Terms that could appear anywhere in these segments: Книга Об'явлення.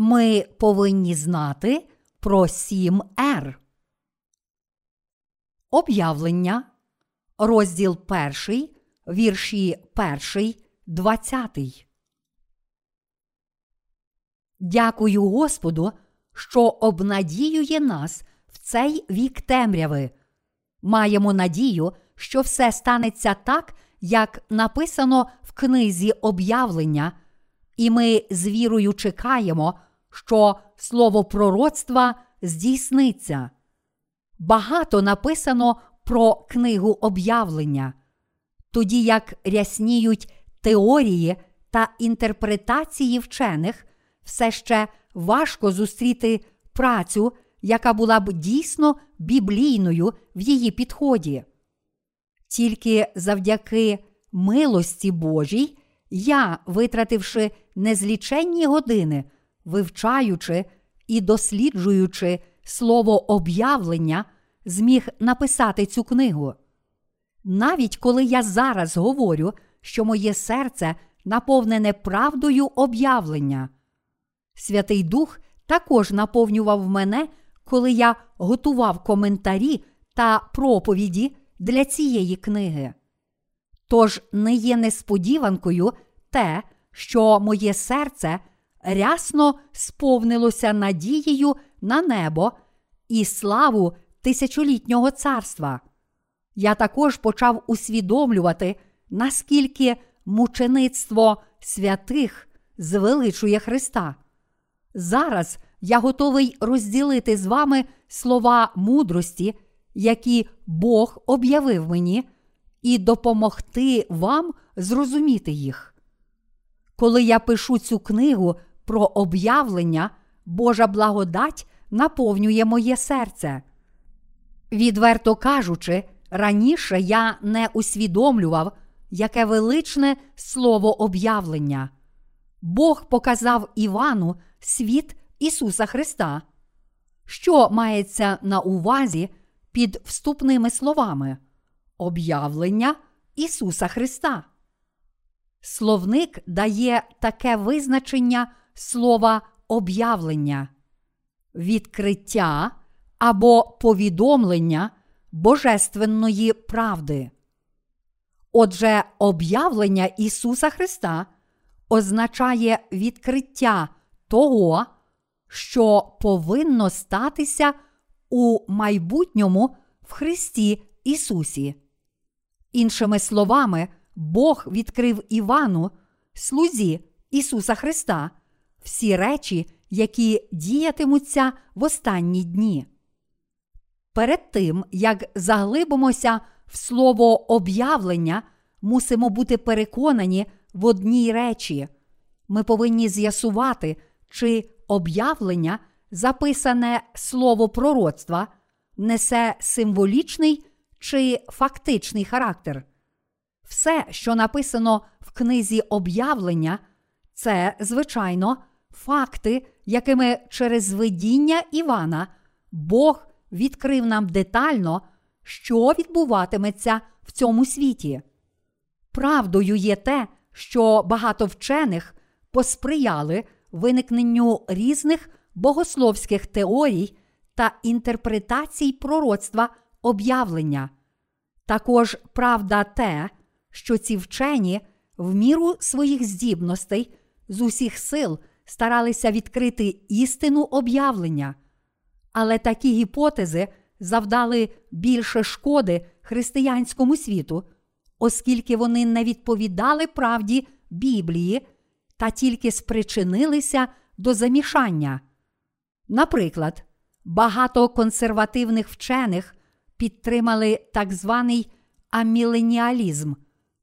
ми повинні знати про 7 Р. Об'явлення, розділ 1, вірші 1-20. Дякую Господу, що обнадіює нас в цей вік темряви. Маємо надію, що все станеться так, як написано в книзі «Об'явлення», і ми з вірою чекаємо, що слово пророцтва здійсниться. Багато написано про книгу «Об'явлення», тоді як рясніють теорії та інтерпретації вчених, все ще важко зустріти працю, яка була б дійсно біблійною в її підході. Тільки завдяки милості Божій я, витративши незліченні години, вивчаючи і досліджуючи слово «Об'явлення», зміг написати цю книгу. Навіть коли я зараз говорю, що моє серце наповнене правдою об'явлення, Святий Дух також наповнював мене, коли я готував коментарі та проповіді для цієї книги. Тож не є несподіванкою те, що моє серце рясно сповнилося надією на небо і славу тисячолітнього царства. Я також почав усвідомлювати, наскільки мучеництво святих звеличує Христа. Зараз я готовий розділити з вами слова мудрості, які Бог об'явив мені, і допомогти вам зрозуміти їх. Коли я пишу цю книгу про об'явлення, Божа благодать наповнює моє серце. Відверто кажучи, раніше я не усвідомлював, яке величне слово об'явлення. Бог показав Івану світ Ісуса Христа. Що мається на увазі під вступними словами «Об'явлення Ісуса Христа»? Словник дає таке визначення слова «об'явлення»: відкриття або повідомлення божественної правди. Отже, об'явлення Ісуса Христа означає відкриття того, що повинно статися у майбутньому в Христі Ісусі. Іншими словами, Бог відкрив Івану, слузі Ісуса Христа, всі речі, які діятимуться в останні дні. Перед тим, як заглибимося в слово «об'явлення», мусимо бути переконані в одній речі. Ми повинні з'ясувати, чи об'явлення, записане слово пророцтва, несе символічний чи фактичний характер. Все, що написано в книзі «Об'явлення», це, звичайно, факти, якими через видіння Івана Бог відкрив нам детально, що відбуватиметься в цьому світі. Правдою є те, що багато вчених посприяли виникненню різних богословських теорій та інтерпретацій пророцтва об'явлення. Також правда те, що ці вчені в міру своїх здібностей з усіх сил старалися відкрити істину об'явлення. Але такі гіпотези завдали більше шкоди християнському світу, оскільки вони не відповідали правді Біблії та тільки спричинилися до замішання. Наприклад, багато консервативних вчених підтримали так званий аміленіалізм,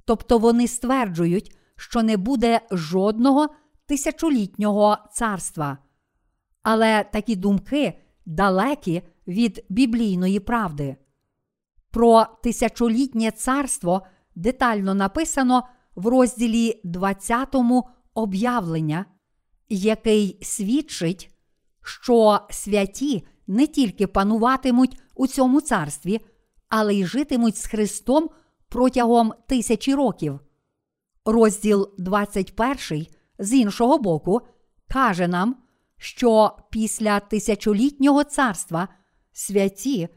тобто вони стверджують, що не буде жодного тисячолітнього царства. Але такі думки далекі від біблійної правди. Про тисячолітнє царство детально написано в розділі 20 об'явлення, який свідчить, що святі не тільки пануватимуть у цьому царстві, але й житимуть з Христом протягом 1000 років. Розділ 21, з іншого боку, каже нам, що після тисячолітнього царства святі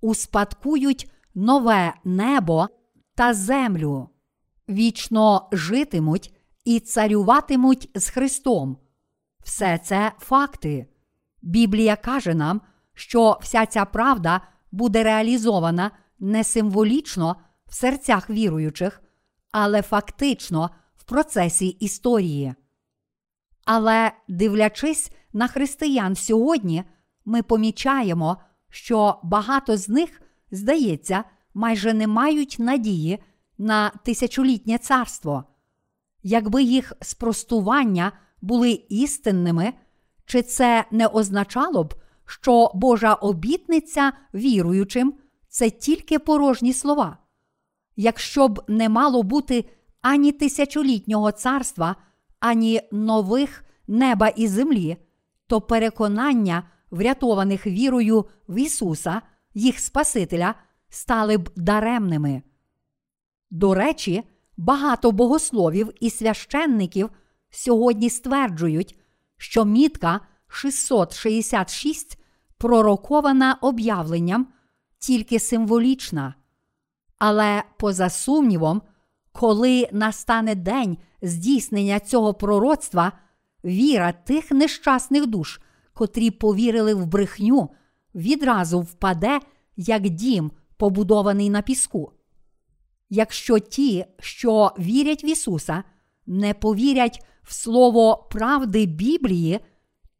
успадкують нове небо та землю, вічно житимуть і царюватимуть з Христом. Все це факти. Біблія каже нам, що вся ця правда буде реалізована не символічно в серцях віруючих, але фактично в процесі історії. Але, дивлячись на християн сьогодні, ми помічаємо, що багато з них, здається, майже не мають надії на тисячолітнє царство. Якби їх спростування були істинними, чи це не означало б, що Божа обітниця віруючим – це тільки порожні слова? Якщо б не мало бути ані тисячолітнього царства, ані нових неба і землі, то переконання врятованих вірою в Ісуса, їх Спасителя, стали б даремними. До речі, багато богословів і священників сьогодні стверджують, що мітка 666, пророкована об'явленням, тільки символічна. Але, поза сумнівом, коли настане день здійснення цього пророцтва, віра тих нещасних душ, котрі повірили в брехню, відразу впаде, як дім, побудований на піску. Якщо ті, що вірять в Ісуса, не повірять в слово правди Біблії,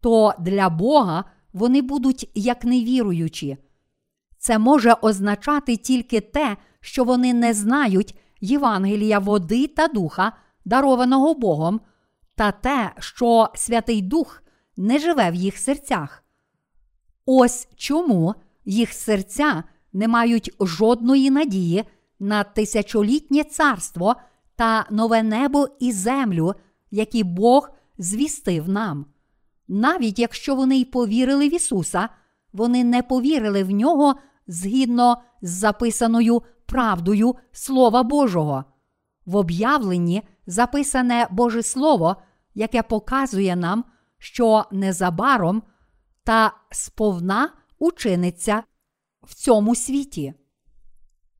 то для Бога вони будуть як невіруючі. Це може означати тільки те, що вони не знають Євангелія води та духа, дарованого Богом, та те, що Святий Дух не живе в їх серцях. Ось чому їх серця не мають жодної надії на тисячолітнє царство та нове небо і землю, які Бог звістив нам. Навіть якщо вони й повірили в Ісуса, вони не повірили в Нього згідно з записаною правдою Слова Божого. В об'явленні записане Боже Слово, яке показує нам, що незабаром та сповна учиниться в цьому світі.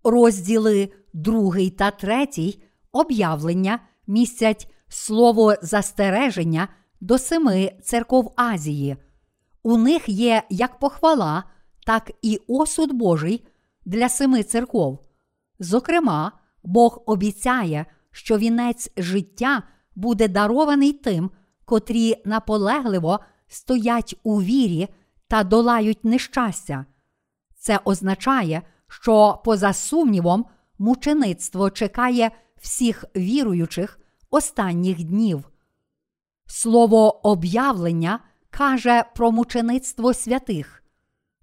Розділи 2 та 3 об'явлення містять слово застереження до 7 церков Азії. У них є як похвала, так і осуд Божий для 7 церков. Зокрема, Бог обіцяє, що вінець життя буде дарований тим, котрі наполегливо стоять у вірі та долають нещастя. Це означає, що, поза сумнівом, мучеництво чекає всіх віруючих останніх днів. Слово «об'явлення» каже про мучеництво святих,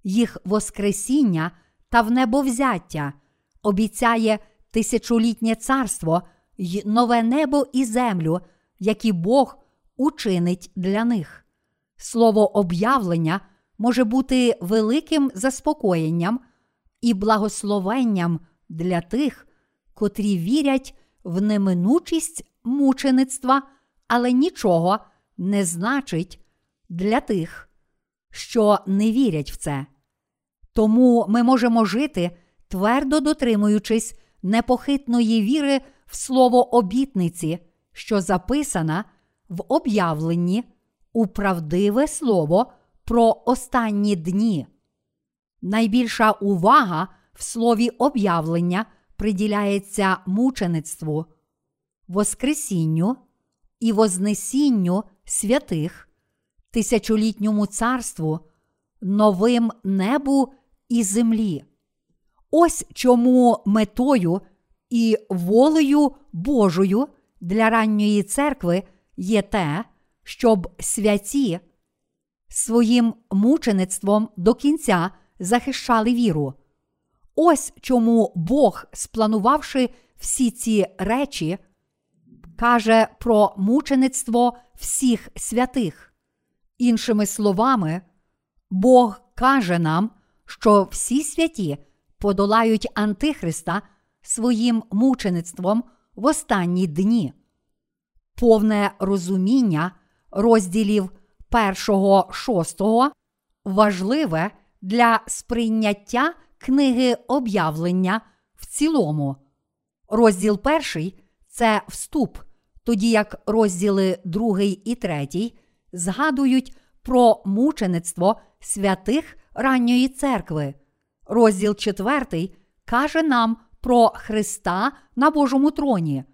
їх воскресіння та внебовзяття, обіцяє тисячолітнє царство й нове небо і землю, які Бог учинить для них. Слово «об'явлення» може бути великим заспокоєнням і благословенням для тих, котрі вірять в неминучість мучеництва, але нічого не значить для тих, що не вірять в це. Тому ми можемо жити, твердо дотримуючись непохитної віри в слово обітниці, що записана в об'явленні, у правдиве слово про останні дні. Найбільша увага в слові об'явлення приділяється мучеництву, воскресінню і вознесінню святих, тисячолітньому царству, новим небу і землі. Ось чому метою і волею Божою для ранньої церкви є те, щоб святі своїм мучеництвом до кінця захищали віру. Ось чому Бог, спланувавши всі ці речі, каже про мучеництво всіх святих. Іншими словами, Бог каже нам, що всі святі подолають Антихриста своїм мучеництвом в останні дні. Повне розуміння розділів 1-6 важливе для сприйняття книги об'явлення в цілому. Розділ 1 – це вступ, тоді як розділи 2 і 3 згадують про мучеництво святих ранньої церкви. Розділ 4 каже нам про Христа на Божому троні.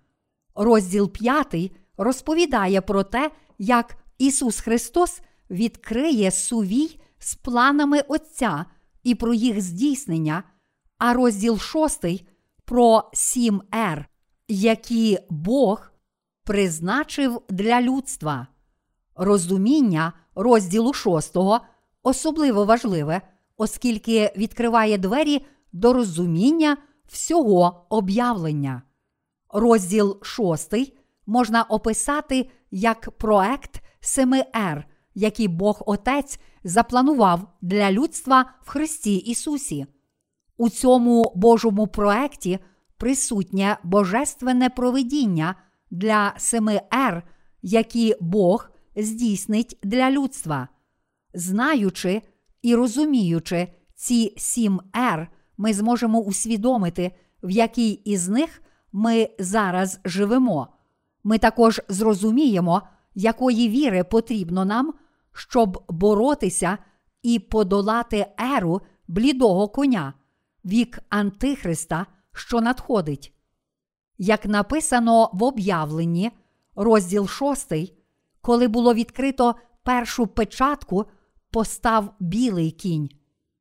Розділ 5 розповідає про те, як Ісус Христос відкриє сувій з планами Отця і про їх здійснення, а розділ 6 про 7 Р, які Бог призначив для людства. Розуміння розділу 6 особливо важливе, оскільки відкриває двері до розуміння всього об'явлення. Розділ 6 можна описати як проект 7 Р, який Бог Отець запланував для людства в Христі Ісусі. У цьому Божому проекті присутнє божественне провидіння для 7 Р, які Бог здійснить для людства. Знаючи і розуміючи ці 7 Р, ми зможемо усвідомити, в якій із них ми зараз живемо. Ми також зрозуміємо, якої віри потрібно нам, щоб боротися і подолати еру блідого коня, вік Антихриста, що надходить. Як написано в об'явленні, розділ 6, коли було відкрито першу печатку, постав білий кінь.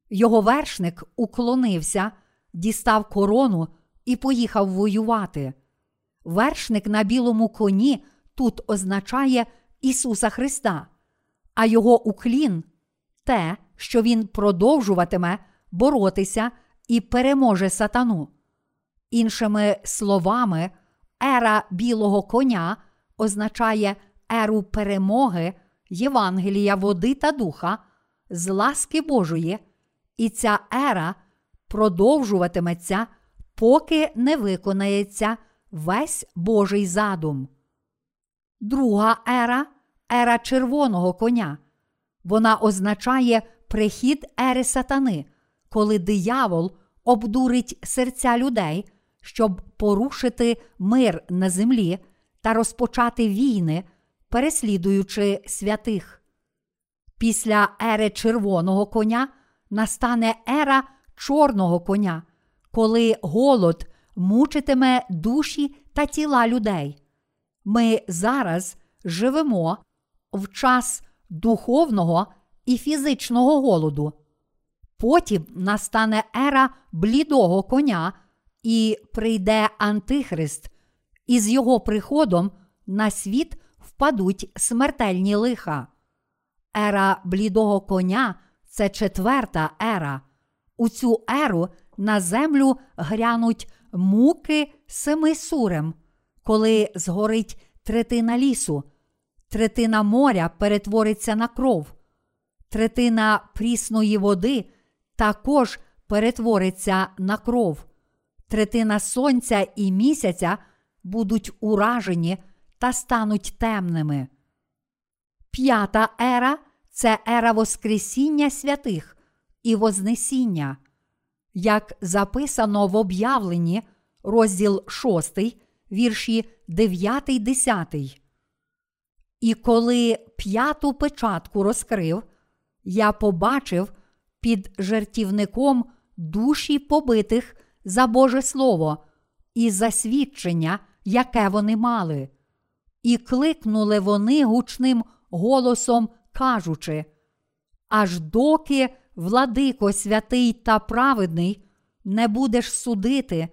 Його вершник уклонився, дістав корону і поїхав воювати. Вершник на білому коні тут означає Ісуса Христа, а його уклін – те, що він продовжуватиме боротися і переможе сатану. Іншими словами, ера білого коня означає еру перемоги Євангелія води та духа з ласки Божої, і ця ера продовжуватиметься, поки не виконається весь Божий задум. Друга ера – ера червоного коня. Вона означає прихід ери сатани, коли диявол обдурить серця людей, щоб порушити мир на землі та розпочати війни, переслідуючи святих. Після ери червоного коня настане ера чорного коня, коли голод мучитиме душі та тіла людей. Ми зараз живемо в час духовного і фізичного голоду. Потім настане ера блідого коня і прийде Антихрист, і з його приходом на світ впадуть смертельні лиха. Ера блідого коня – це 4-та ера. У цю еру на землю грянуть муки 7 сурем, коли згорить 1/3 лісу, 1/3 моря перетвориться на кров, 1/3 прісної води також перетвориться на кров, 1/3 сонця і місяця будуть уражені та стануть темними. 5-та ера – це ера воскресіння святих і вознесіння. Як записано в об'явленні, розділ 6, вірші 9-10. «І коли 5-ту печатку розкрив, я побачив під жертівником душі побитих за Боже Слово і за свідчення, яке вони мали. І кликнули вони гучним голосом, кажучи: аж доки, Владико святий та праведний, не будеш судити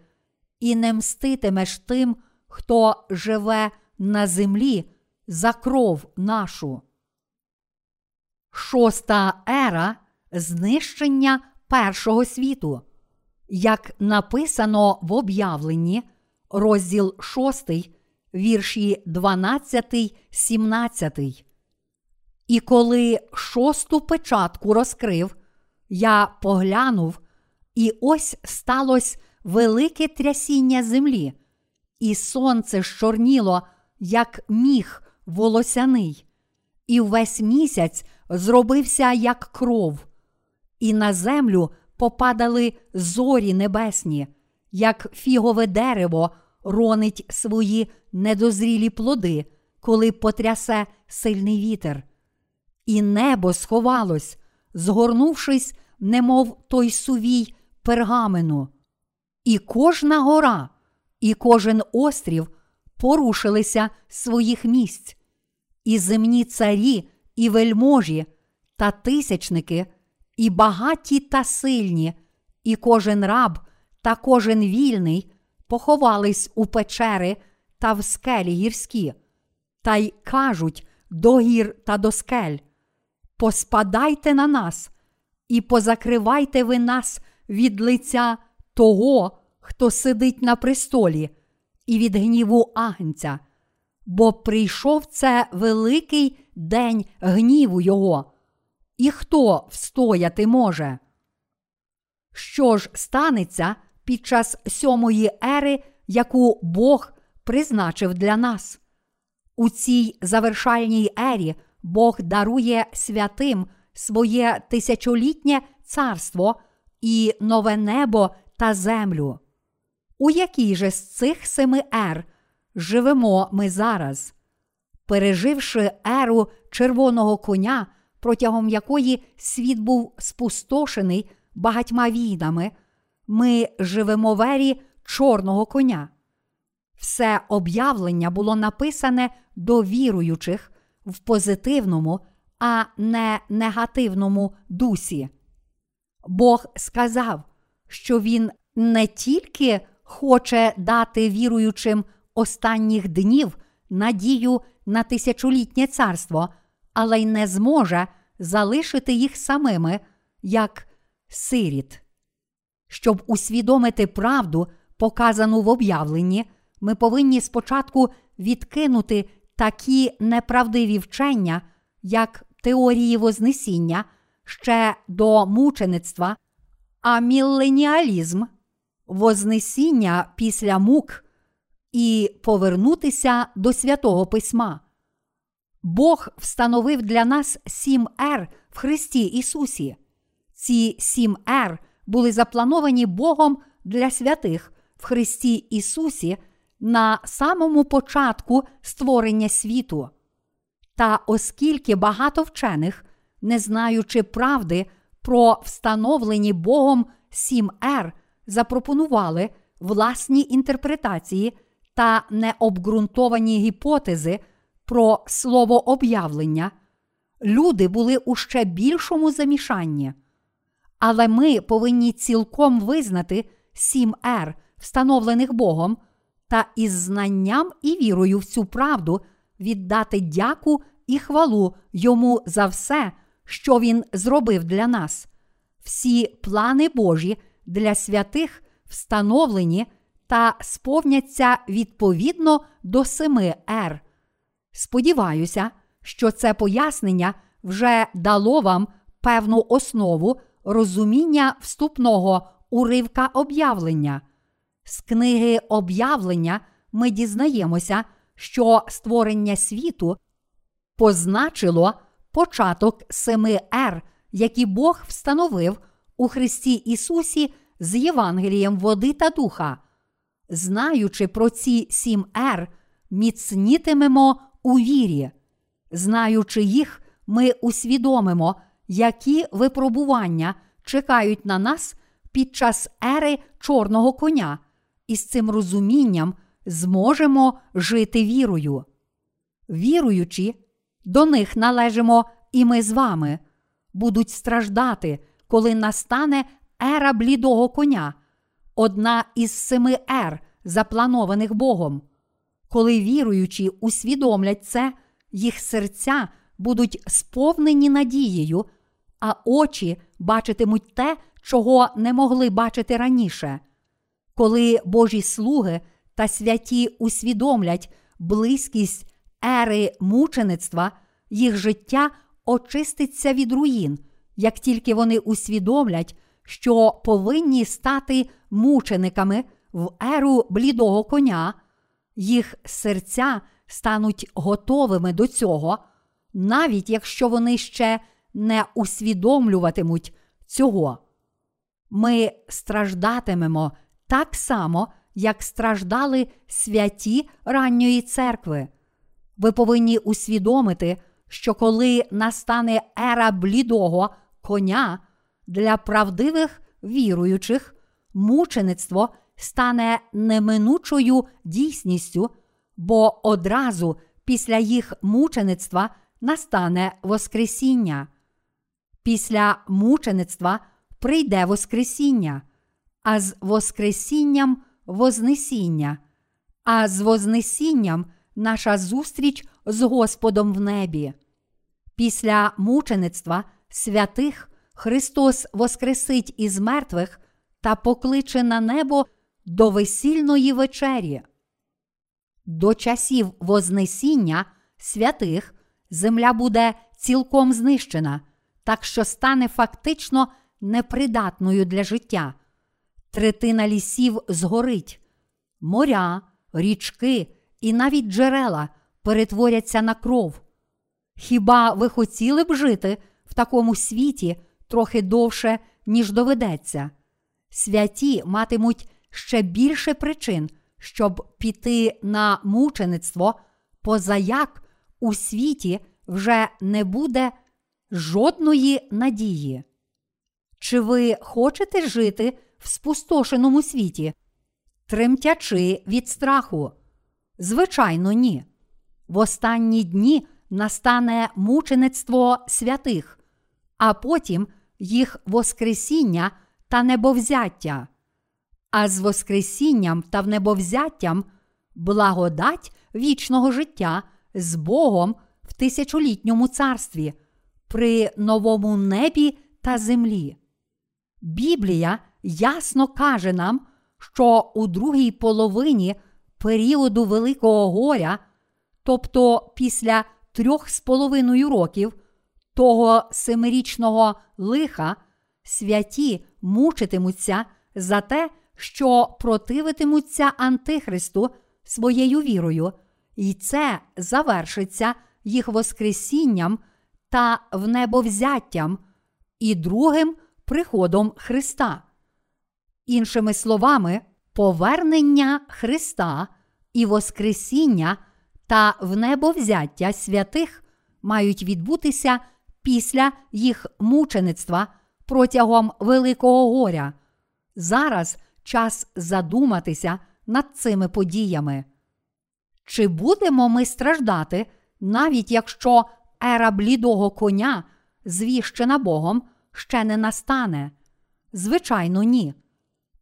і не мститимеш тим, хто живе на землі, за кров нашу». 6-та ера – знищення першого світу. Як написано в об'явленні, розділ 6, вірші 12-17. «І коли 6-ту печатку розкрив, я поглянув, і ось сталось велике трясіння землі, і сонце щорніло, як міх волосяний, і весь місяць зробився, як кров, і на землю попадали зорі небесні, як фігове дерево ронить свої недозрілі плоди, коли потрясе сильний вітер. І небо сховалось, згорнувшись, немов той сувій пергамену. І кожна гора, і кожен острів порушилися своїх місць, і земні царі, і вельможі, та тисячники, і багаті та сильні, і кожен раб та кожен вільний поховались у печери та в скелі гірські, та й кажуть до гір та до скель: «Поспадайте на нас, і позакривайте ви нас від лиця того, хто сидить на престолі, і від гніву Агнця, бо прийшов це великий день гніву його, і хто встояти може?» Що ж станеться під час 7-ї ери, яку Бог призначив для нас? У цій завершальній ері Бог дарує святим своє тисячолітнє царство і нове небо та землю. У якій же з цих 7 ер живемо ми зараз? Переживши еру червоного коня, протягом якої світ був спустошений багатьма війнами, ми живемо в ері чорного коня. Все об'явлення було написане до віруючих в позитивному, а не негативному дусі. Бог сказав, що Він не тільки хоче дати віруючим останніх днів надію на тисячолітнє царство, але й не зможе залишити їх самими, як сиріт. Щоб усвідомити правду, показану в об'явленні, ми повинні спочатку відкинути такі неправдиві вчення, як теорії Вознесіння, ще до мучеництва, а міленіалізм, Вознесіння після мук, і повернутися до Святого Письма. Бог встановив для нас 7 ер в Христі Ісусі. Ці 7 ер були заплановані Богом для святих в Христі Ісусі на самому початку створення світу. Та оскільки багато вчених, не знаючи правди про встановлені Богом 7 ер, запропонували власні інтерпретації та необґрунтовані гіпотези про слово об'явлення, люди були у ще більшому замішанні. Але ми повинні цілком визнати 7 ер, встановлених Богом, та із знанням і вірою в цю правду віддати дяку і хвалу Йому за все, що Він зробив для нас. Всі плани Божі для святих встановлені та сповняться відповідно до 7 ер. Сподіваюся, що це пояснення вже дало вам певну основу розуміння вступного уривка об'явлення. З книги «Об'явлення» ми дізнаємося, що створення світу позначило початок 7 ер, які Бог встановив у Христі Ісусі з Євангелієм води та духа. Знаючи про ці 7 ер, міцнітимемо у вірі. Знаючи їх, ми усвідомимо, які випробування чекають на нас під час ери чорного коня, і з цим розумінням зможемо жити вірою. Віруючи, до них належимо і ми з вами, будуть страждати, коли настане ера блідого коня, одна із 7 ер, запланованих Богом. Коли віруючі усвідомлять це, їх серця будуть сповнені надією, а очі бачитимуть те, чого не могли бачити раніше. Коли Божі слуги та святі усвідомлять близькість ери мучеництва, їх життя очиститься від руїн, як тільки вони усвідомлять, що повинні стати мучениками в еру блідого коня, їх серця стануть готовими до цього, навіть якщо вони ще не усвідомлюватимуть цього. Ми страждатимемо так само, як страждали святі ранньої церкви. Ви повинні усвідомити, що коли настане ера блідого коня, для правдивих віруючих мучеництво стане неминучою дійсністю, бо одразу після їх мучеництва настане Воскресіння. Після мучеництва прийде Воскресіння, а з Воскресінням – Вознесіння, а з Вознесінням – наша зустріч з Господом в небі. Після мучеництва святих Христос воскресить із мертвих та покличе на небо до весільної вечері. До часів Вознесіння святих земля буде цілком знищена, так що стане фактично непридатною для життя. Третина лісів згорить. Моря, річки і навіть джерела перетворяться на кров. Хіба ви хотіли б жити в такому світі трохи довше, ніж доведеться? Святі матимуть ще більше причин, щоб піти на мучеництво, позаяк у світі вже не буде жодної надії. Чи ви хочете жити в спустошеному світі, тремтячи від страху? Звичайно, ні. В останні дні настане мучеництво святих, а потім їх воскресіння та небовзяття. А з воскресінням та небовзяттям благодать вічного життя з Богом в тисячолітньому царстві, при новому небі та землі. Біблія ясно каже нам, що у другій половині періоду Великого Горя, тобто після 3,5 років того семирічного лиха, святі мучитимуться за те, що противитимуться Антихристу своєю вірою, і це завершиться їх воскресінням та внебовзяттям і другим приходом Христа. Іншими словами, повернення Христа і воскресіння та внебовзяття святих мають відбутися після їх мучеництва протягом Великого Горя. Зараз час задуматися над цими подіями. Чи будемо ми страждати, навіть якщо ера блідого коня, звіщена Богом, ще не настане? Звичайно, ні.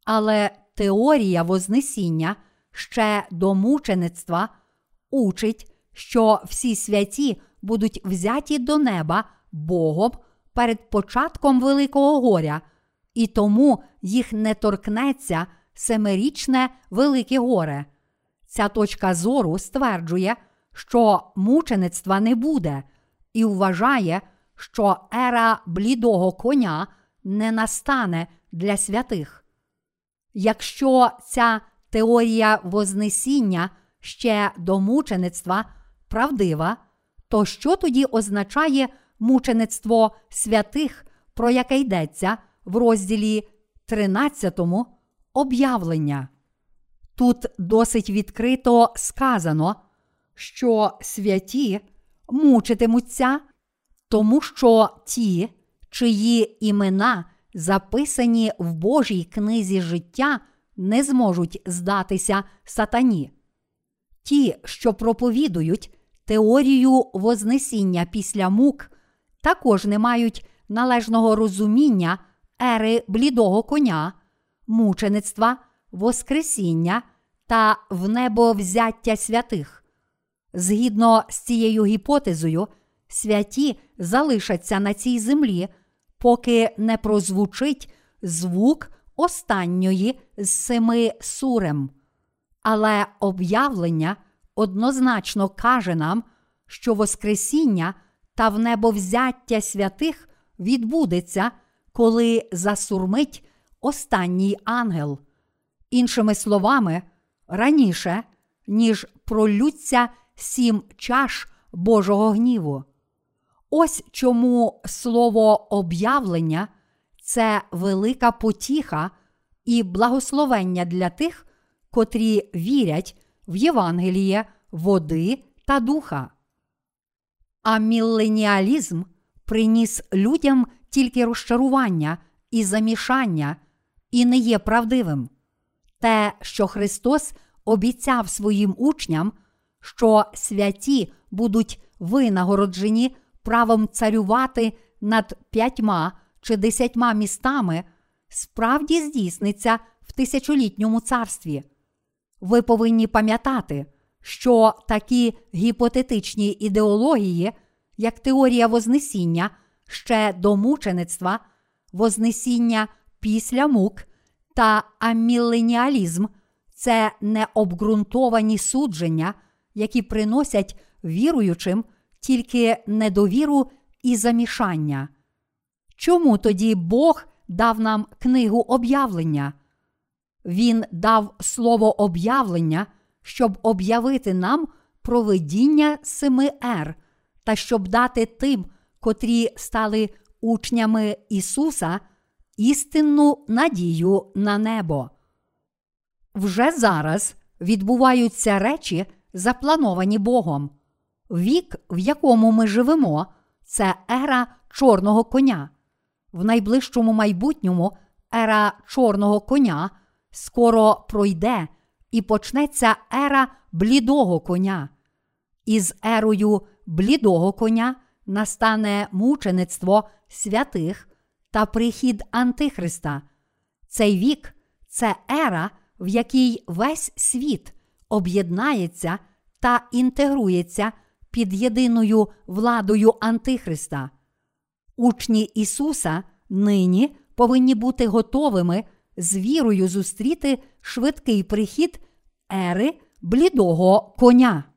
Але теорія Вознесіння ще до мучеництва учить, що всі святі будуть взяті до неба Богом перед початком Великого Горя, і тому їх не торкнеться семирічне Велике Горе. Ця точка зору стверджує, що мучеництва не буде, і вважає, що ера блідого коня не настане для святих. Якщо ця теорія Вознесіння ще до мучеництва правдива, то що тоді означає мучеництво святих, про яке йдеться в розділі 13 «Об'явлення»? Тут досить відкрито сказано, що святі мучитимуться, тому що ті, чиї імена записані в Божій книзі життя, не зможуть здатися сатані. Ті, що проповідують теорію Вознесіння після мук, також не мають належного розуміння ери блідого коня, мучеництва, воскресіння та внебовзяття святих. Згідно з цією гіпотезою, святі залишаться на цій землі, поки не прозвучить звук останньої з 7 сурем. Але об'явлення однозначно каже нам, що воскресіння та внебовзяття святих відбудеться, коли засурмить останній ангел. Іншими словами, раніше, ніж проллються 7 чаш Божого гніву. Ось чому слово «об'явлення» – це велика потіха і благословення для тих, котрі вірять в Євангеліє води та духа. А міленіалізм приніс людям тільки розчарування і замішання і не є правдивим. Те, що Христос обіцяв своїм учням, що святі будуть винагороджені правом царювати над 5 чи 10 містами, справді здійсниться в 1000-літньому царстві. Ви повинні пам'ятати, що такі гіпотетичні ідеології, як теорія Вознесіння ще до мучеництва, Вознесіння після мук та аміленіалізм – це необґрунтовані судження, які приносять віруючим тільки недовіру і замішання. Чому тоді Бог дав нам книгу об'явлення? Він дав слово об'явлення, щоб об'явити нам провидіння 7 Р та щоб дати тим, котрі стали учнями Ісуса, істинну надію на небо. Вже зараз відбуваються речі, заплановані Богом. Вік, в якому ми живемо, це ера чорного коня. В найближчому майбутньому ера чорного коня скоро пройде і почнеться ера блідого коня. Із ерою блідого коня настане мучеництво святих та прихід Антихриста. Цей вік – це ера, в якій весь світ об'єднається та інтегрується під єдиною владою Антихриста. Учні Ісуса нині повинні бути готовими з вірою зустріти швидкий прихід ери блідого коня.